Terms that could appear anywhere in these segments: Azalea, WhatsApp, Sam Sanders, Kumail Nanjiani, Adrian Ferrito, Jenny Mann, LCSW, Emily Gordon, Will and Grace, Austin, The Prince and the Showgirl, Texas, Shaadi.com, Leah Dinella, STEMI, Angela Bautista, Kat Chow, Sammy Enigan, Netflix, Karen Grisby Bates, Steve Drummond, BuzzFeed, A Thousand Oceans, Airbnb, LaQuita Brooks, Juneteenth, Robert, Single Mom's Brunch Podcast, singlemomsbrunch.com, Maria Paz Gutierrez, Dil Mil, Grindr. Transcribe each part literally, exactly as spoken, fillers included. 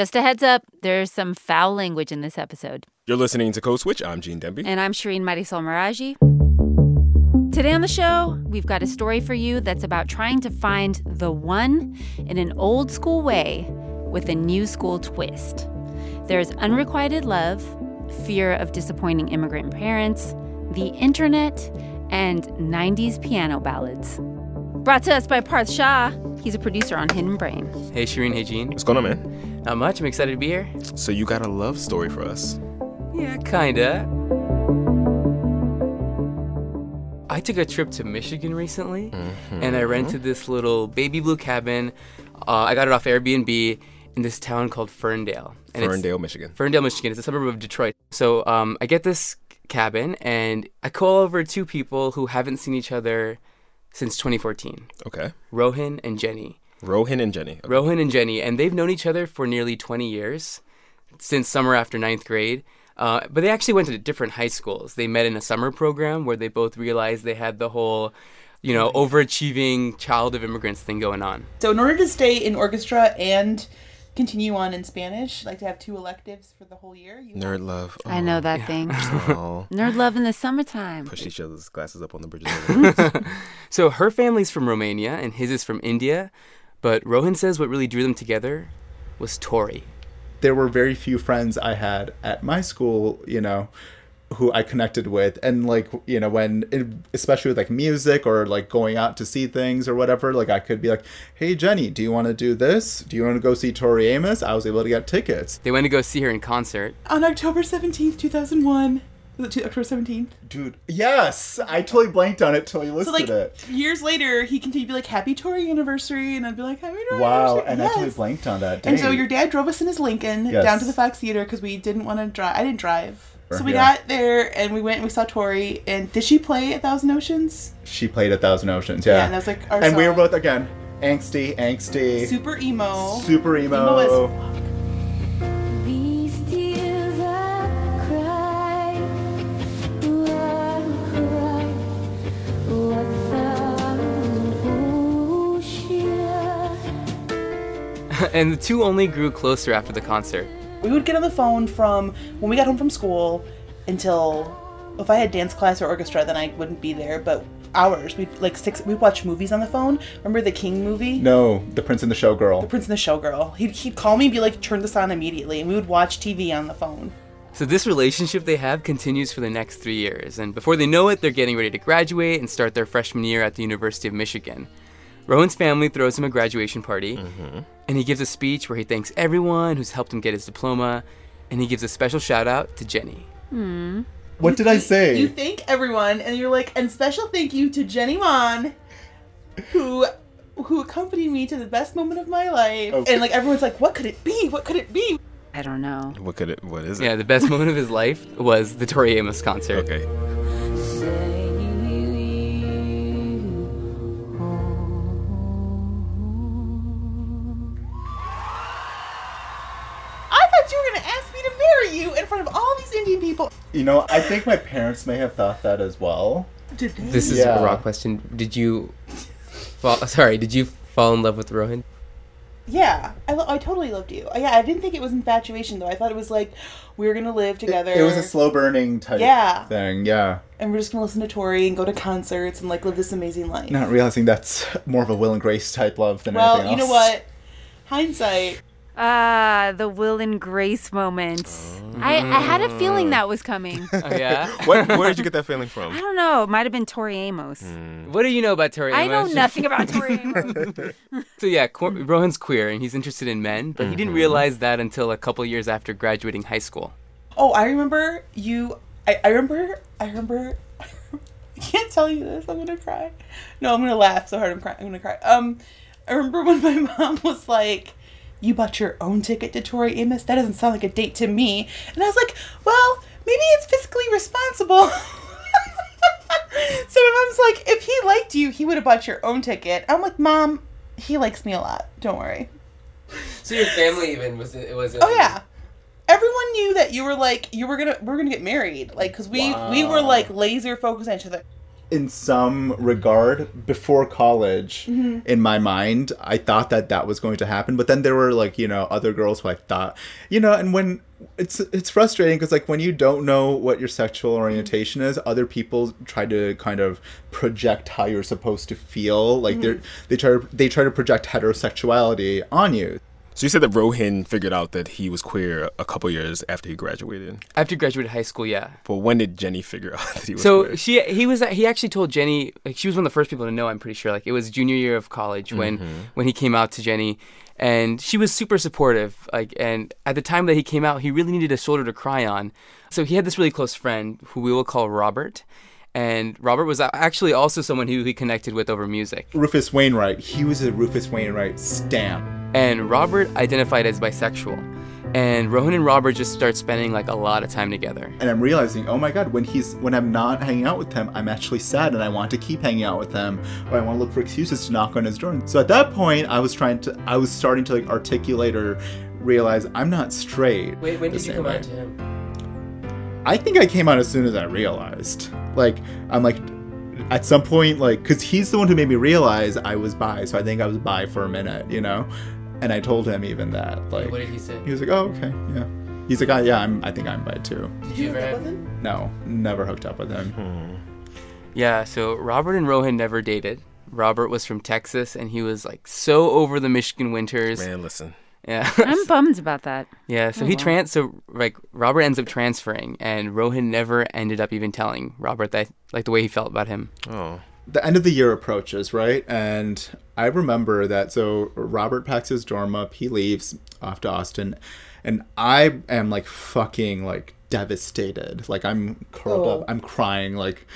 Just a heads up, there's some foul language in this episode. You're listening to Code Switch. I'm Gene Demby. And I'm Shereen Marisol Meraji. Today on the show, we've got a story for you that's about trying to find the one in an old school way with a new school twist. There's unrequited love, fear of disappointing immigrant parents, the internet, and nineties piano ballads. Brought to us by Parth Shah. He's a producer on Hidden Brain. Hey, Shereen. Hey, Gene. What's going on, man? Not much. I'm excited to be here. So you got a love story for us? Yeah, kinda. I took a trip to Michigan recently, mm-hmm. and I rented this little baby blue cabin. Uh, I got it off Airbnb in this town called Ferndale. And Ferndale, Michigan. Ferndale, Michigan. It's a suburb of Detroit. So um, I get this cabin, and I call over two people who haven't seen each other since twenty fourteen. Okay. Rohan and Jenny. Rohan and Jenny. Okay. Rohan and Jenny. And they've known each other for nearly twenty years, since summer after ninth grade. Uh, but they actually went to different high schools. They met in a summer program where they both realized they had the whole, you know, overachieving child of immigrants thing going on. So in order to stay in orchestra and continue on in Spanish, like to have two electives for the whole year. You Nerd love. Oh. I know that yeah. thing. Oh. Nerd love in the summertime. Push each other's glasses up on the bridges. So her family's from Romania and his is from India. But Rohan says what really drew them together was Tori. There were very few friends I had at my school, you know, who I connected with. And like, you know, when, especially with like music or like going out to see things or whatever, like I could be like, hey, Jenny, do you want to do this? Do you want to go see Tori Amos? I was able to get tickets. They went to go see her in concert. On October seventeenth, two thousand one. Was it October seventeenth? Dude, yes! I totally blanked on it till you listed it. So like, it. years later, he continued to be like, happy Tori anniversary, and I'd be like, happy Tori wow, anniversary. Wow, and yes. I totally blanked on that. Dang. And so your dad drove us in his Lincoln yes. down to the Fox Theater because we didn't want to drive. I didn't drive. So we yeah. got there, and we went and we saw Tori, and did she play A Thousand Oceans? She played A Thousand Oceans, yeah. Yeah, and that was like our And song. We were both, again, angsty, angsty. Super emo. Super emo. Emo was... And the two only grew closer after the concert. We would get on the phone from when we got home from school until, if I had dance class or orchestra, then I wouldn't be there, but hours. We'd like six, we'd watch movies on the phone. Remember the King movie? No, The Prince and the Showgirl. The Prince and the Showgirl. He'd, he'd call me and be like, turn this on immediately, and we would watch T V on the phone. So this relationship they have continues for the next three years, and before they know it, they're getting ready to graduate and start their freshman year at the University of Michigan. Rohan's family throws him a graduation party, mm-hmm. and he gives a speech where he thanks everyone who's helped him get his diploma, and he gives a special shout-out to Jenny. Mm. What did I say? You thank everyone, and you're like, and special thank you to Jenny Mann, who who accompanied me to the best moment of my life. Okay. And like everyone's like, what could it be? What could it be? I don't know. What could it, what is it? Yeah, the best moment of his life was the Tori Amos concert. Okay. You in front of all these Indian people. You know, I think my parents may have thought that as well. Did they? This is yeah. a raw question. Did you fall, sorry, did you fall in love with Rohan? Yeah, I, lo- I totally loved you. Yeah, I didn't think it was infatuation, though. I thought it was like, we were going to live together. It, it was a slow burning type yeah. thing, yeah. And we're just going to listen to Tori and go to concerts and like live this amazing life. Not realizing that's more of a Will and Grace type love than well, anything else. Well, you know what? Hindsight... Ah, the Will and Grace moment. Mm. I, I had a feeling that was coming. Oh, yeah? What, where did you get that feeling from? I don't know. It might have been Tori Amos. Mm. What do you know about Tori Amos? I know nothing about Tori Amos. So, yeah, Cor- Rohan's queer, and he's interested in men, but mm-hmm. he didn't realize that until a couple years after graduating high school. Oh, I remember you... I, I remember... I remember... I can't tell you this. I'm going to cry. No, I'm going to laugh so hard I'm crying. I'm going to cry. Um, I remember when my mom was like... You bought your own ticket to Tori Amos? That doesn't sound like a date to me. And I was like, well, maybe it's fiscally responsible. So my mom's like, if he liked you, he would have bought your own ticket. I'm like, Mom, he likes me a lot. Don't worry. So your family even was it? Was it? Oh yeah, everyone knew that you were like you were gonna we we're gonna get married, like because we wow. we were like laser focused on each other. in some regard before college. Mm-hmm. In my mind, I thought that that was going to happen. But then there were, like, you know, other girls who I thought, you know, and when it's it's frustrating because, like, when you don't know what your sexual orientation is, other people try to kind of project how you're supposed to feel. Like, mm-hmm. they they try to, they try to project heterosexuality on you. So you said that Rohan figured out that he was queer a couple years after he graduated. After he graduated high school, yeah. But when did Jenny figure out that he was so queer? So she, he was, he actually told Jenny, like, she was one of the first people to know, I'm pretty sure. Like, it was junior year of college when, mm-hmm. when he came out to Jenny. And she was super supportive. Like, and at the time that he came out, he really needed a shoulder to cry on. So he had this really close friend who we will call Robert. And Robert was actually also someone who he connected with over music. Rufus Wainwright. He was a Rufus Wainwright stan. And Robert identified as bisexual. And Rohan and Robert just start spending, like, a lot of time together. And I'm realizing, oh my God, when he's when I'm not hanging out with him, I'm actually sad and I want to keep hanging out with him, or I want to look for excuses to knock on his door. So at that point, I was trying to, I was starting to, like, articulate or realize I'm not straight. Wait, when did you come out to him? I think I came out as soon as I realized. Like, I'm like, at some point, like, because he's the one who made me realize I was bi, so I think I was bi for a minute, you know? And I told him even that, like... What did he say? He was like, oh, okay, yeah. He's like, oh, yeah, I'm, I think I'm bi too. Did you, you ever hook up with him? No, never hooked up with him. Mm-hmm. Yeah, so Robert and Rohan never dated. Robert was from Texas, and he was, like, so over the Michigan winters. Man, listen. Yeah. I'm bummed about that. Yeah, so oh, he wow. trans... So, like, Robert ends up transferring, and Rohan never ended up even telling Robert that, like, the way he felt about him. Oh. The end of the year approaches, right? And I remember that, so Robert packs his dorm up, he leaves off to Austin, and I am, like, fucking, like, devastated. Like, I'm curled oh. up, I'm crying, like,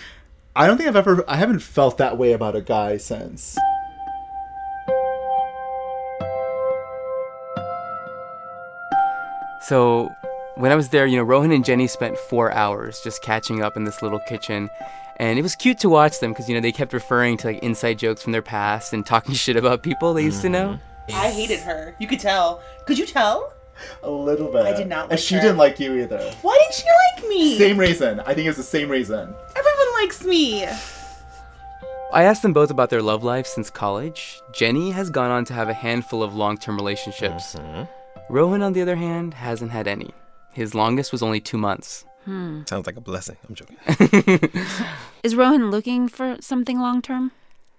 I don't think I've ever, I haven't felt that way about a guy since. So when I was there, you know, Rohan and Jenny spent four hours just catching up in this little kitchen. And it was cute to watch them because, you know, they kept referring to, like, inside jokes from their past and talking shit about people they used mm. to know. I hated her. You could tell. Could you tell? A little bit. I did not like her. And she her. didn't like you either. Why didn't she like me? Same reason. I think it was the same reason. Everyone likes me. I asked them both about their love life since college. Jenny has gone on to have a handful of long-term relationships. Mm-hmm. Rohan, on the other hand, hasn't had any. His longest was only two months. Hmm. Sounds like a blessing. I'm joking. Is Rohan looking for something long-term?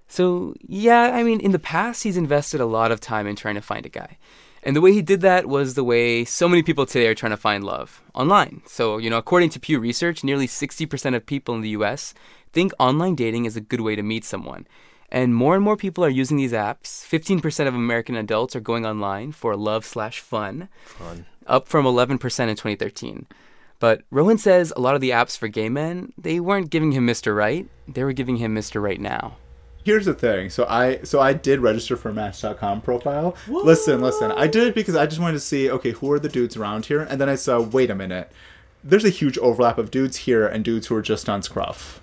So, yeah, I mean, in the past, he's invested a lot of time in trying to find a guy. And the way he did that was the way so many people today are trying to find love, online. So, you know, according to Pew Research, nearly sixty percent of people in the U S think online dating is a good way to meet someone. And more and more people are using these apps. fifteen percent of American adults are going online for love slash fun. Fun. Up from eleven percent in twenty thirteen. But Rohan says a lot of the apps for gay men, they weren't giving him Mister Right. They were giving him Mister Right Now. Here's the thing. So I so I did register for a Match dot com profile. Whoa. Listen, listen. I did it because I just wanted to see, okay, who are the dudes around here? And then I saw, wait a minute. There's a huge overlap of dudes here and dudes who are just on Scruff.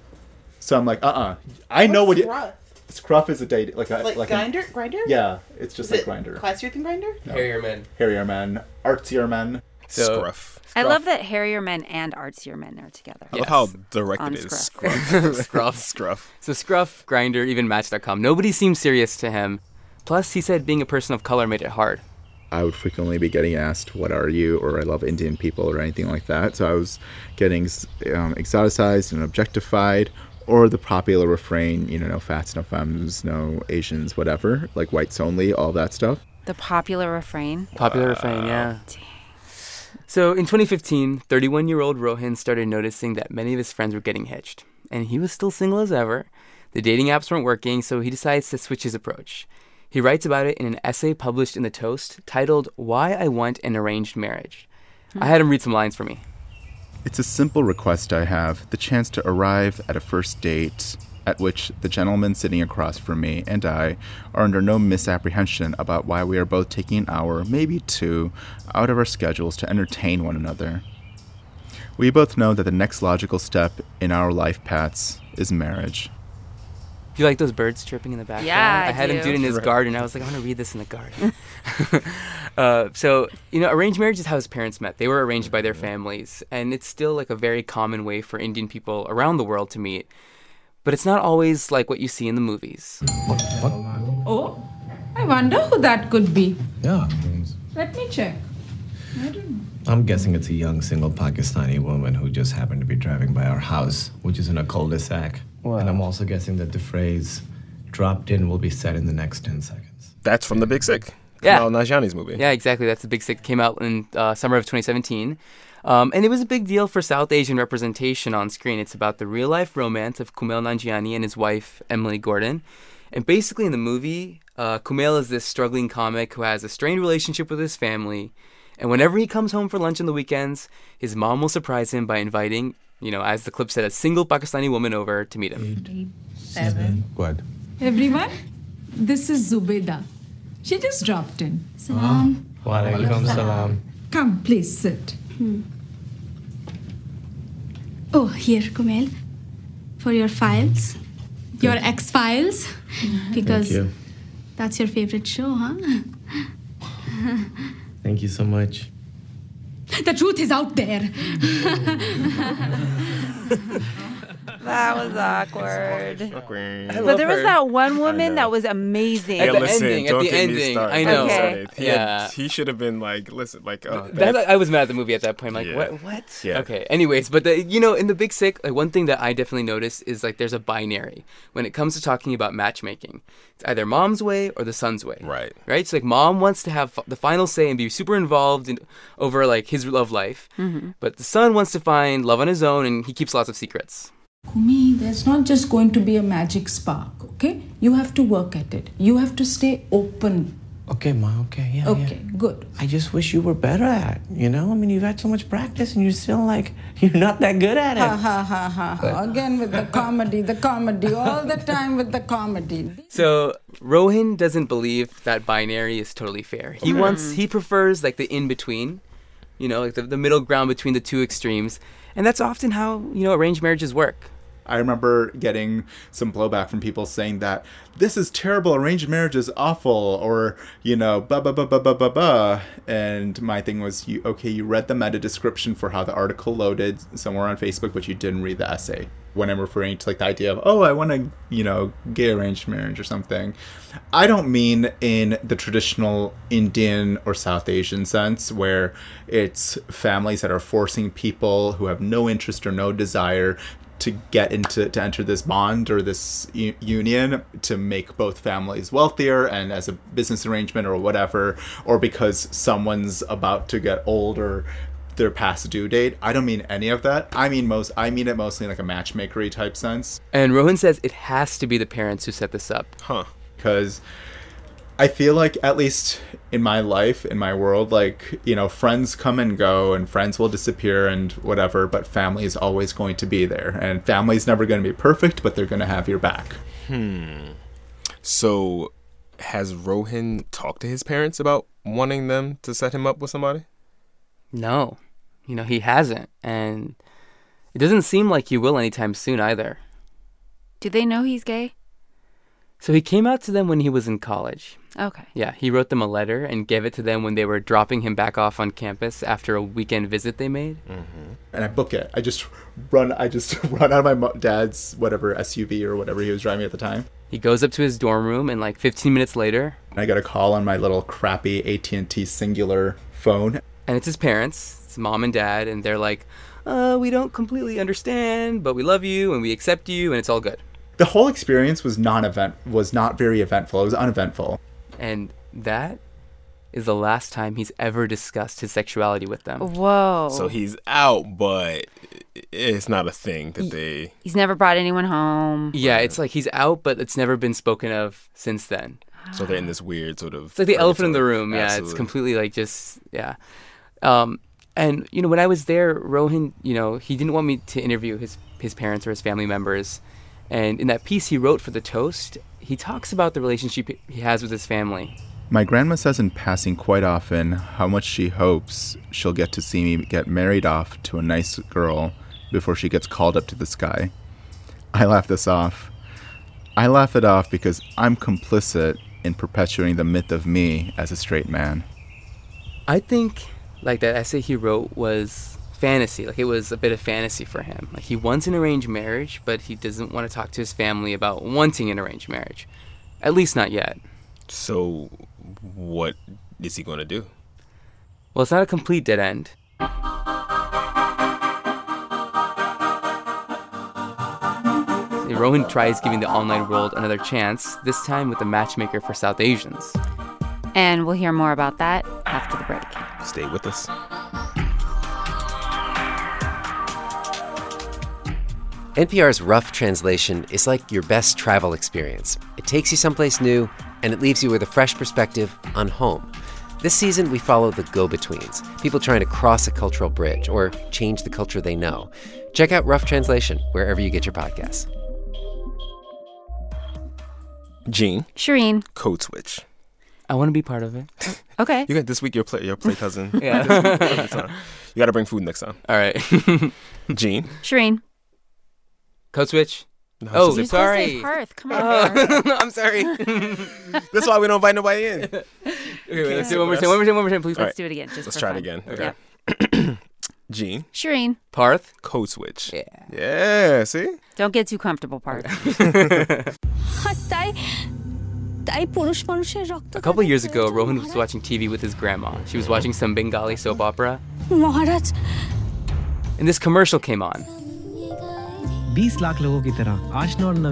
So I'm like, uh-uh. I What's know what... Scruff? You, Scruff is a date... Like a, like, like Grindr? A, Grindr? Yeah. It's just is like it Grindr. Classier than Grindr? No. Hairier men. Hairier men. Artsier men. So, Scruff. Scruff. I love that hairier men and artsier men are together. I yes. love how direct On it is. Scruff. Scruff. Scruff. Scruff. So Scruff, Grindr, even Match dot com. Nobody seemed serious to him. Plus, he said being a person of color made it hard. I would frequently be getting asked, what are you? Or I love Indian people or anything like that. So I was getting um, exoticized and objectified. Or the popular refrain, you know, no fats, no femmes, no Asians, whatever. Like whites only, all that stuff. The popular refrain? Popular uh, refrain, yeah. Damn. So in twenty fifteen, thirty-one-year-old Rohan started noticing that many of his friends were getting hitched. And he was still single as ever. The dating apps weren't working, so he decides to switch his approach. He writes about it in an essay published in The Toast titled, Why I Want an Arranged Marriage. Hmm. I had him read some lines for me. It's a simple request I have, the chance to arrive at a first date at which the gentleman sitting across from me and I are under no misapprehension about why we are both taking an hour, maybe two, out of our schedules to entertain one another. We both know that the next logical step in our life paths is marriage. Do you like those birds chirping in the background? Yeah, I, I had do. him do it in his garden. I was like, I want to read this in the garden. uh, so, you know, arranged marriage is how his parents met. They were arranged by their families. And it's still like a very common way for Indian people around the world to meet. But it's not always like what you see in the movies. What? What? Oh, I wonder who that could be. Yeah. Let me check. I don't know. I'm guessing it's a young single Pakistani woman who just happened to be driving by our house, which is in a cul-de-sac. Wow. And I'm also guessing that the phrase dropped in will be said in the next ten seconds. That's from The Big Sick. Yeah. Kumail Nanjiani's movie. Yeah, exactly. That's The Big Sick. Came out in uh, summer of twenty seventeen. Um, and it was a big deal for South Asian representation on screen. It's about the real-life romance of Kumail Nanjiani and his wife, Emily Gordon. And basically in the movie, uh, Kumail is this struggling comic who has a strained relationship with his family. And whenever he comes home for lunch on the weekends, his mom will surprise him by inviting, you know, as the clip said, a single Pakistani woman over to meet him. Eight, Eight seven. Good. Everyone, this is Zubeda. She just dropped in. Salam. Oh. Wa alaikum salam. Come, please sit. Hmm. Oh, here, Kumail, for your files, your X-Files, because you. That's your favorite show, huh? Thank you so much. The truth is out there. That was awkward. awkward. But there was her. that one woman that was amazing. At yeah, the listen, ending, at the ending. I know. Okay. He, yeah. had, he should have been like, listen, like, oh. That, I was mad at the movie at that point. I'm like, yeah. what? What? Yeah. Okay. Anyways, but, the, you know, in The Big Sick, like, one thing that I definitely noticed is, like, there's a binary when it comes to talking about matchmaking. It's either mom's way or the son's way. Right. Right? So, like, mom wants to have the final say and be super involved in, over, like, his love life. Mm-hmm. But the son wants to find love on his own, and he keeps lots of secrets. Kumi, there's not just going to be a magic spark, okay? You have to work at it. You have to stay open. Okay, Ma, okay, yeah, Okay, yeah. good. I just wish you were better at it, you know? I mean, you've had so much practice and you're still like, you're not that good at it. Ha, ha, ha, ha, ha. Again with the comedy, the comedy, all the time with the comedy. So, Rohan doesn't believe that binary is totally fair. He mm. wants, he prefers like the in-between, you know, like the, the middle ground between the two extremes. And that's often how, you know, arranged marriages work. I remember getting some blowback from people saying that this is terrible, arranged marriage is awful, or, you know, ba ba ba ba ba ba ba. And my thing was, you, okay, you read the meta description for how the article loaded somewhere on Facebook, but you didn't read the essay. When I'm referring to like the idea of, oh, I want to, you know, gay arranged marriage or something, I don't mean in the traditional Indian or South Asian sense where it's families that are forcing people who have no interest or no desire to get into, to enter this bond or this u- union to make both families wealthier and as a business arrangement or whatever, or because someone's about to get old or their past due date. I don't mean any of that. I mean most. I mean it mostly in like a matchmakery type sense. And Rohan says it has to be the parents who set this up. Huh. Because I feel like, at least in my life, in my world, like, you know, friends come and go and friends will disappear and whatever, but family is always going to be there. And family's never going to be perfect, but they're going to have your back. Hmm. So has Rohan talked to his parents about wanting them to set him up with somebody? No. You know, he hasn't. And it doesn't seem like he will anytime soon either. Do they know he's gay? So he came out to them when he was in college. Okay. Yeah, he wrote them a letter and gave it to them when they were dropping him back off on campus after a weekend visit they made. Mm-hmm. And I book it. I just run I just run out of my dad's whatever S U V or whatever he was driving at the time. He goes up to his dorm room and like fifteen minutes later, I got a call on my little crappy A T and T Singular phone. And it's his parents, it's mom and dad, and they're like, uh, we don't completely understand, but we love you and we accept you and it's all good. The whole experience was non-event, was not very eventful. It was uneventful. And that is the last time he's ever discussed his sexuality with them. Whoa. So he's out, but it's not a thing that he, they... He's never brought anyone home. Yeah, it's like he's out, but it's never been spoken of since then. So they're in this weird sort of... It's like the elephant in the room. Absolutely. Yeah, it's completely like just... Yeah. Um, and, you know, when I was there, Rohan, you know, he didn't want me to interview his his parents or his family members. And in that piece he wrote for The Toast, he talks about the relationship he has with his family. My grandma says in passing quite often how much she hopes she'll get to see me get married off to a nice girl before she gets called up to the sky. I laugh this off. I laugh it off because I'm complicit in perpetuating the myth of me as a straight man. I think like that essay he wrote was fantasy. Like, it was a bit of fantasy for him. Like, he wants an arranged marriage, but he doesn't want to talk to his family about wanting an arranged marriage. At least not yet. So what is he going to do? Well, it's not a complete dead end. So Rohan tries giving the online world another chance, this time with a matchmaker for South Asians. And we'll hear more about that after the break. Stay with us. N P R's Rough Translation is like your best travel experience. It takes you someplace new, and it leaves you with a fresh perspective on home. This season, we follow the go-betweens, people trying to cross a cultural bridge or change the culture they know. Check out Rough Translation wherever you get your podcasts. Gene. Shereen. Code Switch. I want to be part of it. Okay. You got this week. Your play, your play cousin. Yeah. This week, you got to bring food next time. All right. Gene. Shereen. Code Switch. No, oh, you're sorry. Parth. Come on. Uh, I'm sorry. That's why we don't invite nobody in. Okay, wait, let's do it one more time. One more time. One more time, please. Let's right. do it again. Just let's for try fun. it again. Okay. Yep. Gene. Shereen. Parth. Code Switch. Yeah. Yeah. See. Don't get too comfortable, Parth. A couple of years ago, Rohan was watching T V with his grandma. She was watching some Bengali soap opera. And this commercial came on. Come, find love,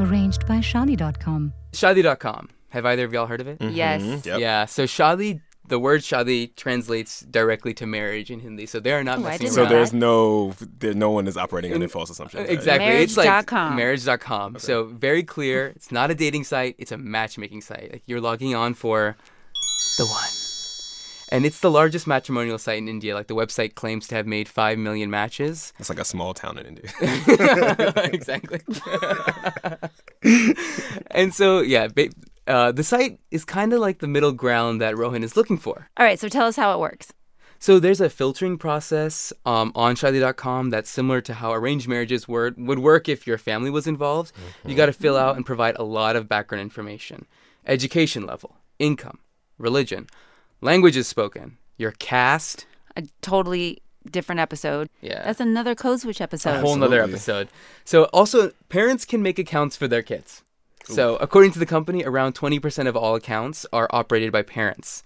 arranged by Shaadi dot com. Shaadi dot com. Have either of y'all heard of it? Mm-hmm. Yes. Yep. Yeah, so Shaadi, the word Shaadi translates directly to marriage in Hindi, so they are not oh, messing around. So there's no, there, no one is operating under false assumptions. Exactly. Marriage. It's like com. marriage dot com. Okay. So very clear. It's not a dating site. It's a matchmaking site. Like, you're logging on for the one. And it's the largest matrimonial site in India. Like, the website claims to have made five million matches. It's like a small town in India. Exactly. And so, yeah, ba- Uh, the site is kind of like the middle ground that Rohan is looking for. All right, so tell us how it works. So there's a filtering process um, on Shaadi dot com that's similar to how arranged marriages were, would work if your family was involved. Mm-hmm. You got to fill out and provide a lot of background information. Education level, income, religion, languages spoken, your caste. A totally different episode. Yeah. That's another Code Switch episode. A whole nother episode. So also, parents can make accounts for their kids. So, according to the company, around twenty percent of all accounts are operated by parents.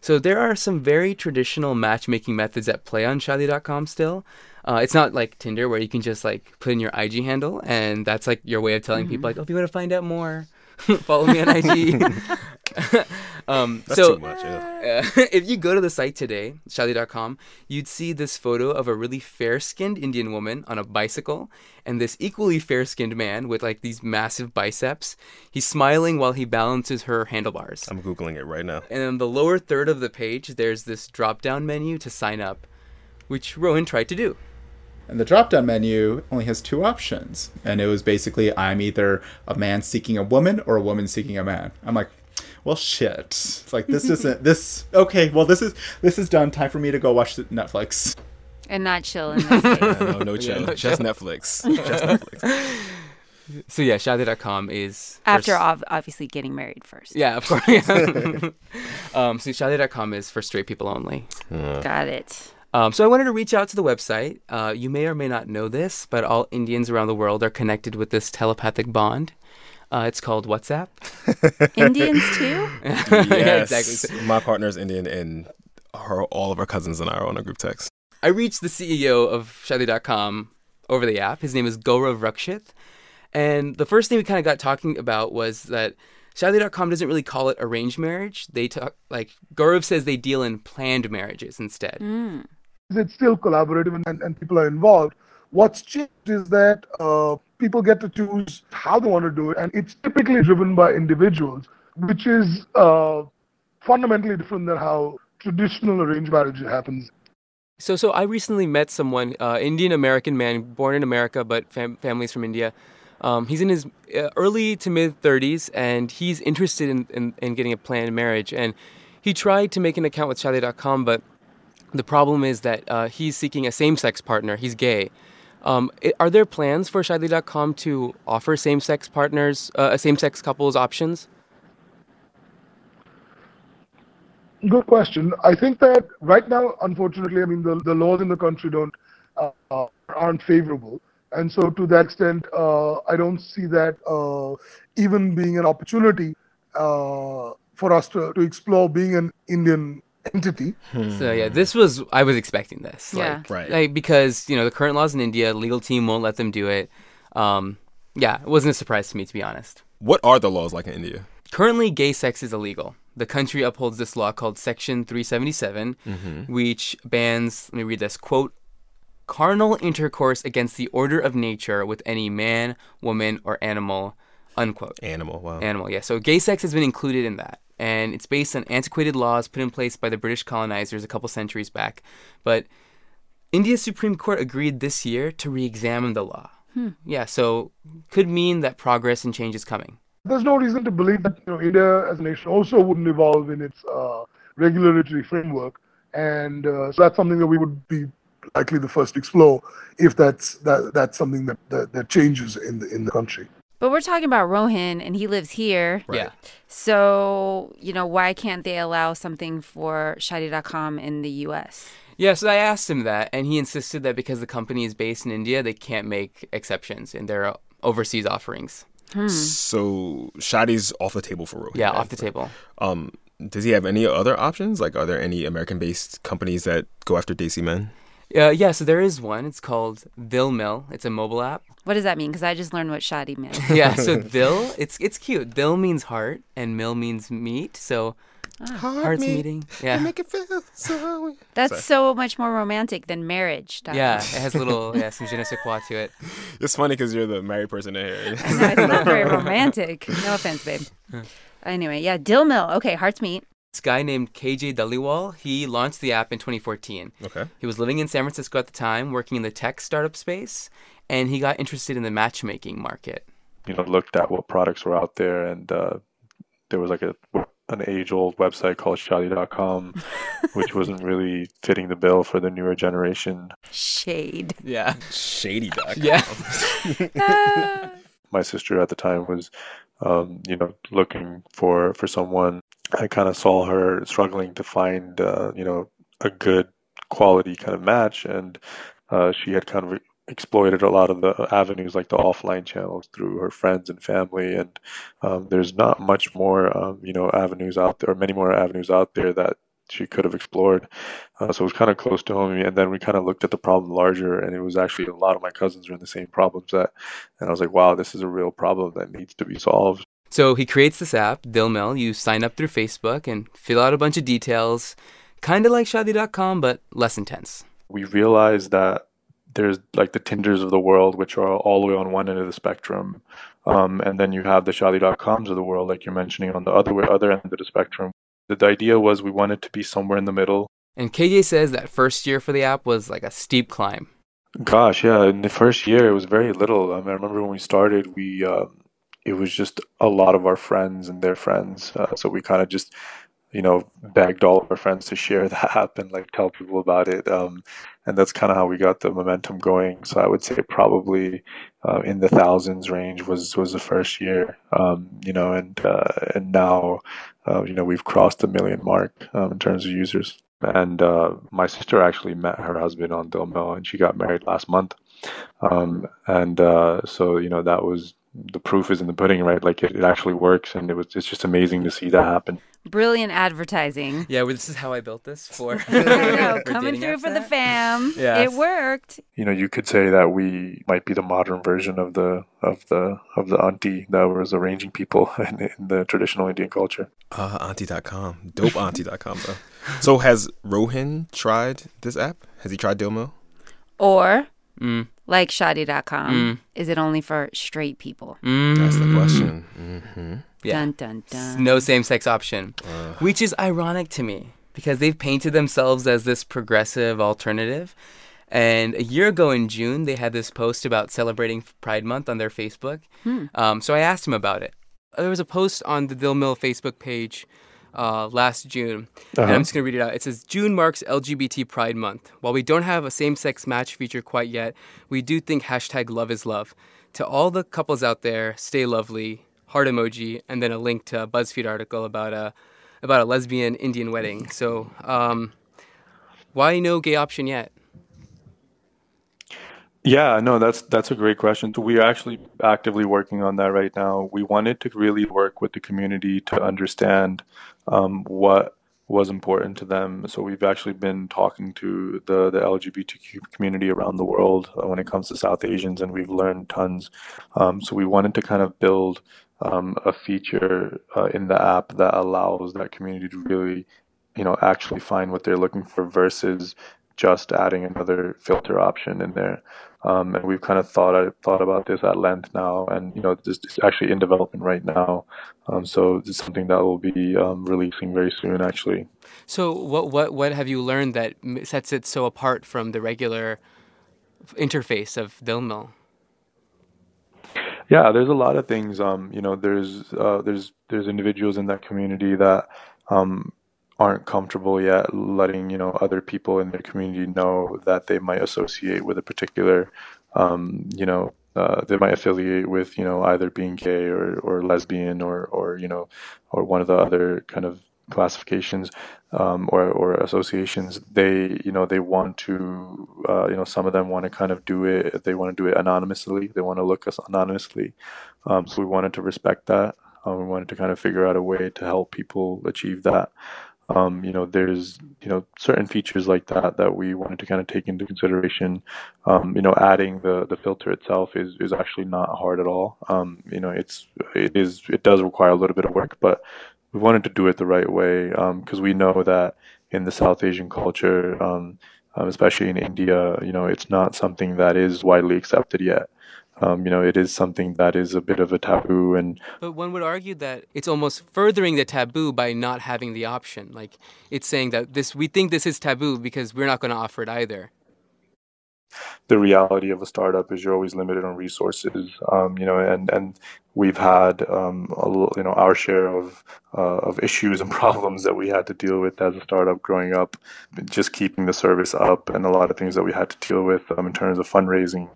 So, there are some very traditional matchmaking methods at play on Shaadi dot com still. Uh, it's not like Tinder, where you can just, like, put in your I G handle, and that's, like, your way of telling mm-hmm. people, like, oh, if you want to find out more, follow me on I G. um, that's so, too much, yeah. Uh, if you go to the site today, Shaadi dot com, you'd see this photo of a really fair-skinned Indian woman on a bicycle and this equally fair-skinned man with, like, these massive biceps. He's smiling while he balances her handlebars. I'm Googling it right now. And on the lower third of the page, there's this drop-down menu to sign up, which Rohan tried to do. And the drop-down menu only has two options. And it was basically, I'm either a man seeking a woman or a woman seeking a man. I'm like, well, shit. It's like, this isn't, this, okay, well, this is this is done. Time for me to go watch Netflix. And not chill in this yeah, no, no chill. Yeah, no Just chill. Netflix. Just Netflix. So, yeah, Shaadi dot com is... After st- obviously getting married first. Yeah, of course. um, so, Shaadi dot com is for straight people only. Yeah. Got it. Um, so I wanted to reach out to the website. Uh, you may or may not know this, but all Indians around the world are connected with this telepathic bond. Uh, it's called WhatsApp. Indians too? Yes. Yeah, exactly. My partner's Indian, and her, all of our cousins and I are on a group text. I reached the C E O of Shaadi dot com over the app. His name is Gaurav Rukshith. And the first thing we kind of got talking about was that Shaadi dot com doesn't really call it arranged marriage. They talk, like, Gaurav says they deal in planned marriages instead. Mm. It's still collaborative and, and people are involved. What's changed is that uh, people get to choose how they want to do it, and it's typically driven by individuals, which is uh, fundamentally different than how traditional arranged marriage happens. So so I recently met someone, uh, Indian-American man, born in America, but fam- families from India. Um, he's in his early to mid-thirties, and he's interested in, in, in getting a planned marriage. And he tried to make an account with Shaadi dot com, but the problem is that uh, he's seeking a same-sex partner. He's gay. Um, it, are there plans for Shaadi dot com to offer same-sex partners, uh, same-sex couples options? Good question. I think that right now, unfortunately, I mean, the, the laws in the country don't uh, aren't favorable. And so to that extent, uh, I don't see that uh, even being an opportunity uh, for us to, to explore being an Indian entity. Hmm. So, yeah, this was, I was expecting this. Yeah. Like, right. Like, because, you know, the current laws in India, legal team won't let them do it. Um, yeah, it wasn't a surprise to me, to be honest. What are the laws like in India? Currently, gay sex is illegal. The country upholds this law called Section three seventy-seven, mm-hmm. which bans, let me read this, quote, carnal intercourse against the order of nature with any man, woman, or animal, unquote. Animal, wow. Animal, yeah. So gay sex has been included in that. And it's based on antiquated laws put in place by the British colonizers a couple centuries back. But India's Supreme Court agreed this year to re-examine the law. Hmm. Yeah, so could mean that progress and change is coming. There's no reason to believe that, you know, India as a nation also wouldn't evolve in its uh, regulatory framework, and uh, so that's something that we would be likely the first to explore if that's that that's something that that, that changes in the in the country. But we're talking about Rohan, and he lives here. Right. Yeah. So, you know, why can't they allow something for Shaadi dot com in the U S? Yeah, so I asked him that, and he insisted that because the company is based in India, they can't make exceptions in their overseas offerings. Hmm. So Shaadi's off the table for Rohan. Yeah, off the table. Um, does he have any other options? Like, are there any American-based companies that go after Desi men? Uh, yeah, so there is one. It's called Dil Mil. It's a mobile app. What does that mean? Because I just learned what Shaadi meant. Yeah, so Dil, it's it's cute. Dil means heart, and Mil means meat. So ah, heart heart's meat. meeting. Yeah. Make it feel so... That's Sorry. so much more romantic than marriage. Doctor. Yeah, it has little, yeah, some je ne sais quoi to it. It's funny because you're the married person in here. No, it's not very romantic. No offense, babe. Huh. Anyway, yeah, Dil Mil. Okay, heart's meat. This guy named K J. Dhaliwal, he launched the app in twenty fourteen. Okay. He was living in San Francisco at the time, working in the tech startup space, and he got interested in the matchmaking market. You know, looked at what products were out there, and uh, there was like a an age-old website called Shaadi dot com, which wasn't really fitting the bill for the newer generation. Shade. Yeah. Shaadi dot com. Yeah. My sister at the time was, um, you know, looking for, for someone. I kind of saw her struggling to find, uh, you know, a good quality kind of match. And uh, she had kind of re- exploited a lot of the avenues, like the offline channels, through her friends and family. And um, there's not much more, um, you know, avenues out there, or many more avenues out there that she could have explored. Uh, so it was kind of close to home. And then we kind of looked at the problem larger, and it was actually a lot of my cousins were in the same problem set. And I was like, wow, this is a real problem that needs to be solved. So he creates this app, Dil Mil. You sign up through Facebook and fill out a bunch of details, kind of like Shaadi dot com, but less intense. We realized that there's like the Tinders of the world, which are all the way on one end of the spectrum. Um, and then you have the Shaadi dot coms of the world, like you're mentioning, on the other, other end of the spectrum. The, the idea was we wanted to be somewhere in the middle. And K J says that first year for the app was like a steep climb. Gosh, yeah. In the first year, it was very little. I mean, I remember when we started, we... Uh, It was just a lot of our friends and their friends. Uh, so we kind of just, you know, begged all of our friends to share the app and like tell people about it. Um, and that's kind of how we got the momentum going. So I would say probably uh, in the thousands range was, was the first year, um, you know, and, uh, and now, uh, you know, we've crossed the million mark um, in terms of users. And uh, my sister actually met her husband on Dil Mil, and she got married last month. Um, and uh, so, you know, that was, the proof is in the pudding, right? Like it, it actually works, and it was it's just amazing to see that happen. Brilliant advertising. Yeah, well, this is how I built this for. I know, for coming through for that. The fam. Yeah. It worked. You know, you could say that we might be the modern version of the of the of the auntie that was arranging people in, in the traditional Indian culture. Uh, auntie dot com, dope auntie dot com though. So has Rohan tried this app? Has he tried Dil Mil? Or. Mm. Like Shaadi dot com, mm. is it only for straight people? Mm. That's the question. Mm-hmm. Yeah. Dun, dun, dun. No same-sex option, uh. which is ironic to me because they've painted themselves as this progressive alternative. And a year ago in June, they had this post about celebrating Pride Month on their Facebook. Hmm. Um, so I asked him about it. There was a post on the Dil Mil Facebook page Uh, last June, uh-huh. and I'm just going to read it out. It says, June marks L G B T Pride Month. While we don't have a same-sex match feature quite yet, we do think hashtag love is love. To all the couples out there, stay lovely, heart emoji, and then a link to a BuzzFeed article about a, about a lesbian Indian wedding. So um, why no gay option yet? Yeah, no, that's that's a great question. So we're actually actively working on that right now. We wanted to really work with the community to understand um, what was important to them. So we've actually been talking to the, the L G B T Q community around the world when it comes to South Asians, and we've learned tons. Um, so we wanted to kind of build um, a feature uh, in the app that allows that community to really, you know, actually find what they're looking for versus just adding another filter option in there. Um, and we've kind of thought thought about this at length now, and you know, this is actually in development right now. Um, so it's something that will be um, releasing very soon, actually. So what what what have you learned that sets it so apart from the regular interface of Dil Mil? Yeah, there's a lot of things. Um, you know, there's uh, there's there's individuals in that community that Um, aren't comfortable yet letting, you know, other people in their community know that they might associate with a particular, um, you know, uh, they might affiliate with, you know, either being gay or, or lesbian or, or, you know, or one of the other kind of classifications um, or, or associations. They, you know, they want to, uh, you know, some of them want to kind of do it. They want to do it anonymously. They want to look us anonymously. Um, so we wanted to respect that. Um, we wanted to kind of figure out a way to help people achieve that. Um, you know, there's, you know, certain features like that that we wanted to kind of take into consideration. Um, you know, adding the, the filter itself is, is actually not hard at all. Um, you know, it's, it is, it does require a little bit of work, but we wanted to do it the right way. Um, 'cause we know that in the South Asian culture, um, especially in India, you know, it's not something that is widely accepted yet. Um, you know, it is something that is a bit of a taboo. And but one would argue that it's almost furthering the taboo by not having the option. Like, it's saying that this, we think this is taboo because we're not going to offer it either. The reality of a startup is you're always limited on resources, um, you know, and, and we've had, um, a, you know, our share of uh, of issues and problems that we had to deal with as a startup growing up, just keeping the service up, and a lot of things that we had to deal with um, in terms of fundraising.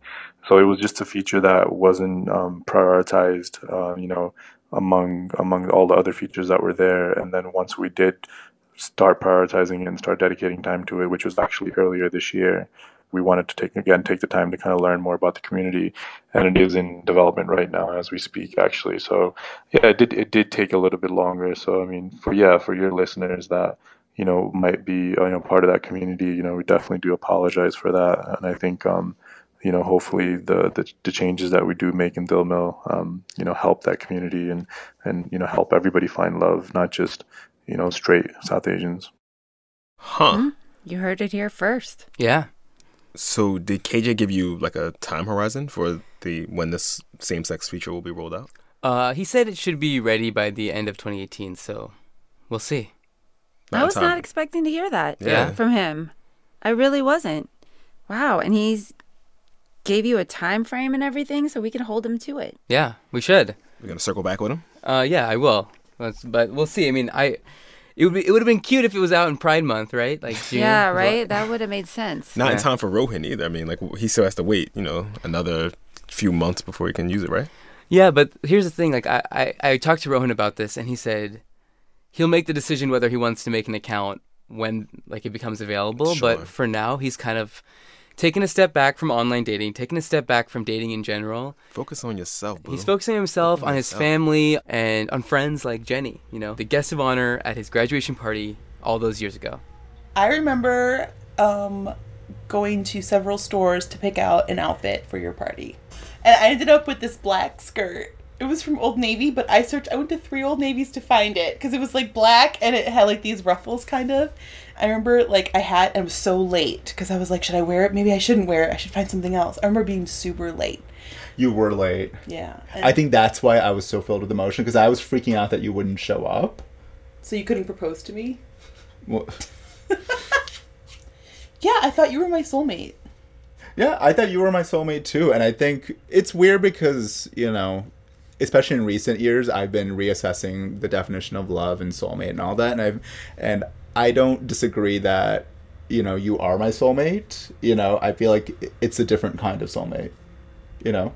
So it was just a feature that wasn't um, prioritized, uh, you know, among among all the other features that were there. And then once we did start prioritizing it and start dedicating time to it, which was actually earlier this year, we wanted to take, again, take the time to kind of learn more about the community, and it is in development right now as we speak, actually. So yeah, it did, it did take a little bit longer. So, I mean, for, yeah, for your listeners that, you know, might be, you know, part of that community, you know, we definitely do apologize for that. And I think, um, you know, hopefully the, the, the changes that we do make in Dil Mil, um, you know, help that community and, and, you know, help everybody find love, not just, you know, straight South Asians. Huh. Mm-hmm. You heard it here first. Yeah. So did K J give you like a time horizon for the when this same-sex feature will be rolled out? Uh, he said it should be ready by the end of twenty eighteen, so we'll see. Not I was not expecting to hear that yeah. from him. I really wasn't. Wow, and he's gave you a time frame and everything, so we can hold him to it. Yeah, we should. We're gonna circle back with him. Uh, yeah, I will. Let's, but we'll see. I mean, I. It would be, it would have been cute if it was out in Pride Month, right? Like June. Yeah, right? That would have made sense. Not yeah. in time for Rohan either. I mean, like he still has to wait, you know, another few months before he can use it, right? Yeah, but here's the thing. Like I, I, I talked to Rohan about this, and he said he'll make the decision whether he wants to make an account when like it becomes available. Sure. But for now, he's kind of taken a step back from online dating, taken a step back from dating in general. Focus on yourself, bro. He's focusing on himself, Focus on, on his yourself. family, and on friends like Jenny, you know, the guest of honor at his graduation party all those years ago. I remember um, going to several stores to pick out an outfit for your party. And I ended up with this black skirt. It was from Old Navy, but I searched, I went to three Old Navy's to find it because it was like black and it had like these ruffles kind of. I remember like I had, and was so late because I was like, should I wear it? Maybe I shouldn't wear it. I should find something else. I remember being super late. You were late. Yeah. I think that's why I was so filled with emotion because I was freaking out that you wouldn't show up. So you couldn't propose to me? Well. Yeah, I thought you were my soulmate. Yeah, I thought you were my soulmate too. And I think it's weird because, you know, especially in recent years, I've been reassessing the definition of love and soulmate and all that. And I've, and I don't disagree that, you know, you are my soulmate. You know, I feel like it's a different kind of soulmate, you know.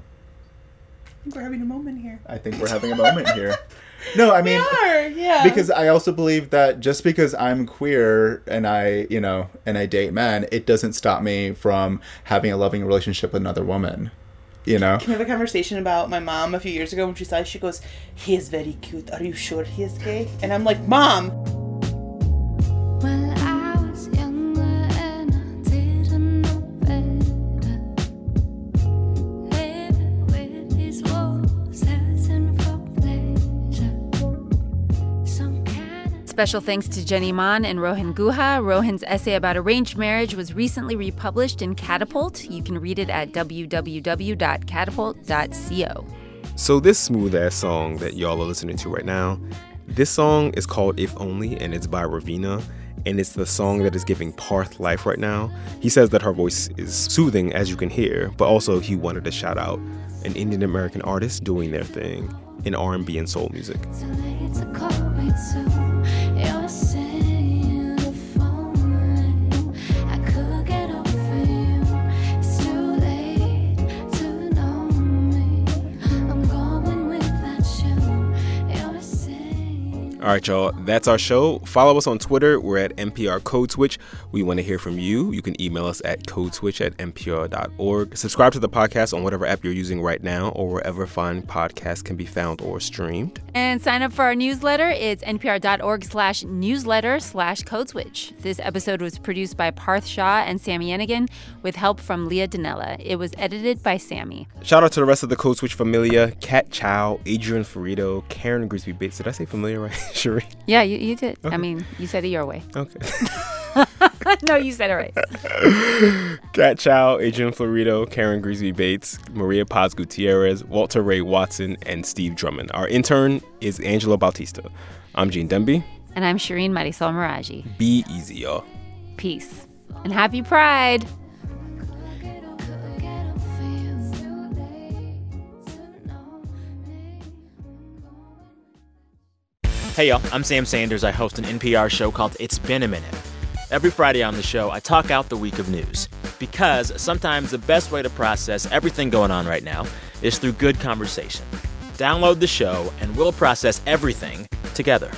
I think we're having a moment here. I think we're having a moment here. No, I mean, we are, yeah. Because I also believe that just because I'm queer and I, you know, and I date men, it doesn't stop me from having a loving relationship with another woman. You know? Can I have a conversation about my mom a few years ago when she saw it? She goes, "He is very cute. Are you sure he is gay?" And I'm like, "Mom!" Special thanks to Jenny Mann and Rohan Guha. Rohan's essay about arranged marriage was recently republished in Catapult. You can read it at w w w dot catapult dot co. So this smooth-ass song that y'all are listening to right now, this song is called If Only, and it's by Ravina, and it's the song that is giving Parth life right now. He says that her voice is soothing, as you can hear, but also he wanted to shout out an Indian-American artist doing their thing in R and B and soul music. All right, y'all, that's our show. Follow us on Twitter. We're at N P R Code Switch. We want to hear from you. You can email us at codeswitch at n p r dot org. Subscribe to the podcast on whatever app you're using right now or wherever fine podcasts can be found or streamed. And sign up for our newsletter. It's n p r dot org slash newsletter slash code switch. This episode was produced by Parth Shah and Sammy Enigan with help from Leah Dinella. It was edited by Sammy. Shout out to the rest of the Code Switch familia, Kat Chow, Adrian Ferrito, Karen Grisby Bates. Did I say familia right? Shereen? Yeah, you, you did. Okay. I mean, you said it your way. Okay. No, you said it right. Kat Chow, Adrian Florido, Karen Grisby Bates, Maria Paz Gutierrez, Walter Ray Watson, and Steve Drummond. Our intern is Angela Bautista. I'm Gene Demby. And I'm Shereen Marisol Meraji. Be easy, y'all. Peace. And happy Pride. Hey, y'all. I'm Sam Sanders. I host an N P R show called It's Been a Minute. Every Friday on the show, I talk out the week of news because sometimes the best way to process everything going on right now is through good conversation. Download the show, and we'll process everything together.